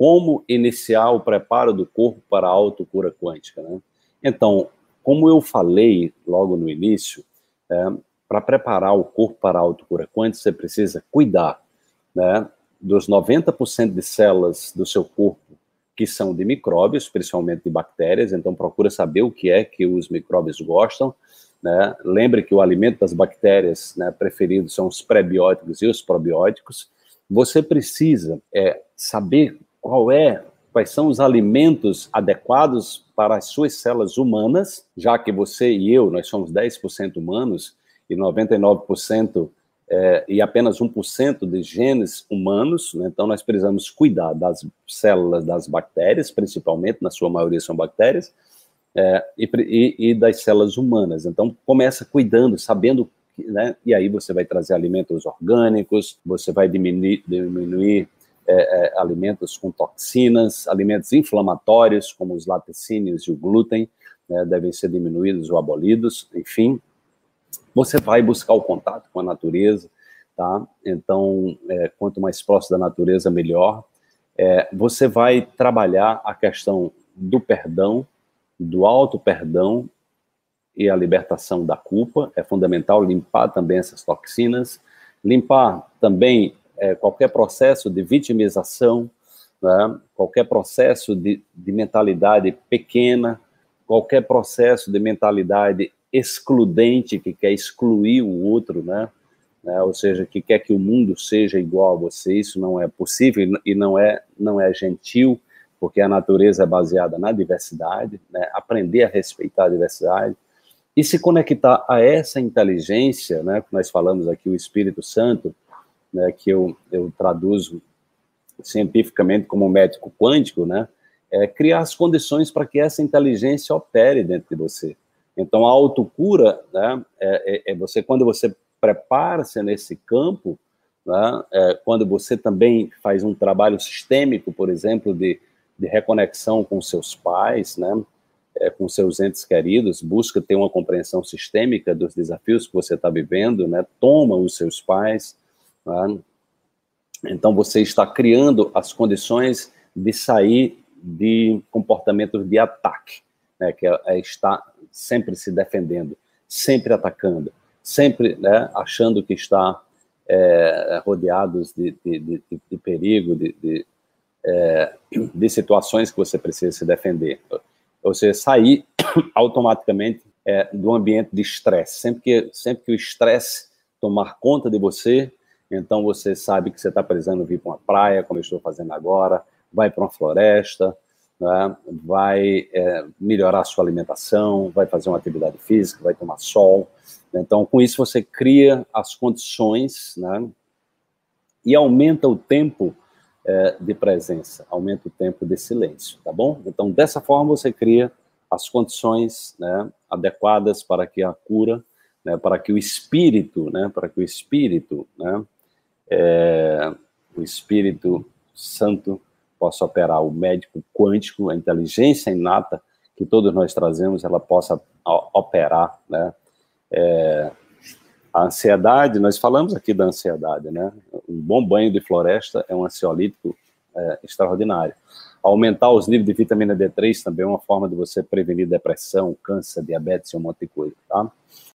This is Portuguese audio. como iniciar o preparo do corpo para a autocura quântica, né? Então, como eu falei logo no início, para preparar o corpo para a autocura quântica, você precisa cuidar, né, dos 90% de células do seu corpo que são de micróbios, principalmente de bactérias. Então, procura saber o que é que os micróbios gostam, né? Lembre que o alimento das bactérias, né, preferido são os prebióticos e os probióticos. Você precisa saber quais são os alimentos adequados para as suas células humanas, já que você e eu, nós somos 10% humanos e 99% e apenas 1% de genes humanos, né? Então nós precisamos cuidar das células das bactérias, principalmente, na sua maioria são bactérias, e das células humanas. Então começa cuidando, sabendo, né? E aí você vai trazer alimentos orgânicos, você vai diminuir alimentos com toxinas, alimentos inflamatórios, como os laticínios e o glúten, né, devem ser diminuídos ou abolidos, enfim. Você vai buscar o contato com a natureza, tá? Então, quanto mais próximo da natureza, melhor. Você vai trabalhar a questão do perdão, do auto-perdão e a libertação da culpa. É fundamental limpar também essas toxinas, limpar também qualquer processo de vitimização, né? Qualquer processo de mentalidade pequena, qualquer processo de mentalidade excludente, que quer excluir o outro, né? Ou seja, que quer que o mundo seja igual a você. Isso não é possível e não é gentil, porque a natureza é baseada na diversidade, né? Aprender a respeitar a diversidade e se conectar a essa inteligência, né? Nós falamos aqui o Espírito Santo, né, que eu traduzo cientificamente como médico quântico, né, criar as condições para que essa inteligência opere dentro de você. Então, a autocura, né, você, quando você prepara-se nesse campo, né, quando você também faz um trabalho sistêmico, por exemplo, de reconexão com seus pais, né, com seus entes queridos, busca ter uma compreensão sistêmica dos desafios que você está vivendo, né, toma os seus pais. Então você está criando as condições de sair de comportamentos de ataque, né, que é estar sempre se defendendo, sempre atacando, sempre, né, achando que está rodeados de perigo, de situações que você precisa se defender. Ou seja, sair automaticamente do ambiente de estresse. Sempre que o estresse tomar conta de você, então você sabe que você está precisando vir para uma praia, como eu estou fazendo agora, vai para uma floresta, né? Vai melhorar a sua alimentação, vai fazer uma atividade física, vai tomar sol. Então, com isso você cria as condições, né? E aumenta o tempo de presença, aumenta o tempo de silêncio, tá bom? Então, dessa forma você cria as condições, né, adequadas para que a cura, né, para que o espírito, né, né, o Espírito Santo possa operar, o médico quântico, a inteligência inata que todos nós trazemos, ela possa operar, né? A ansiedade, nós falamos aqui da ansiedade, né? Um bom banho de floresta é um ansiolítico extraordinário. Aumentar os níveis de vitamina D3 também é uma forma de você prevenir depressão, câncer, diabetes e um monte de coisa, tá?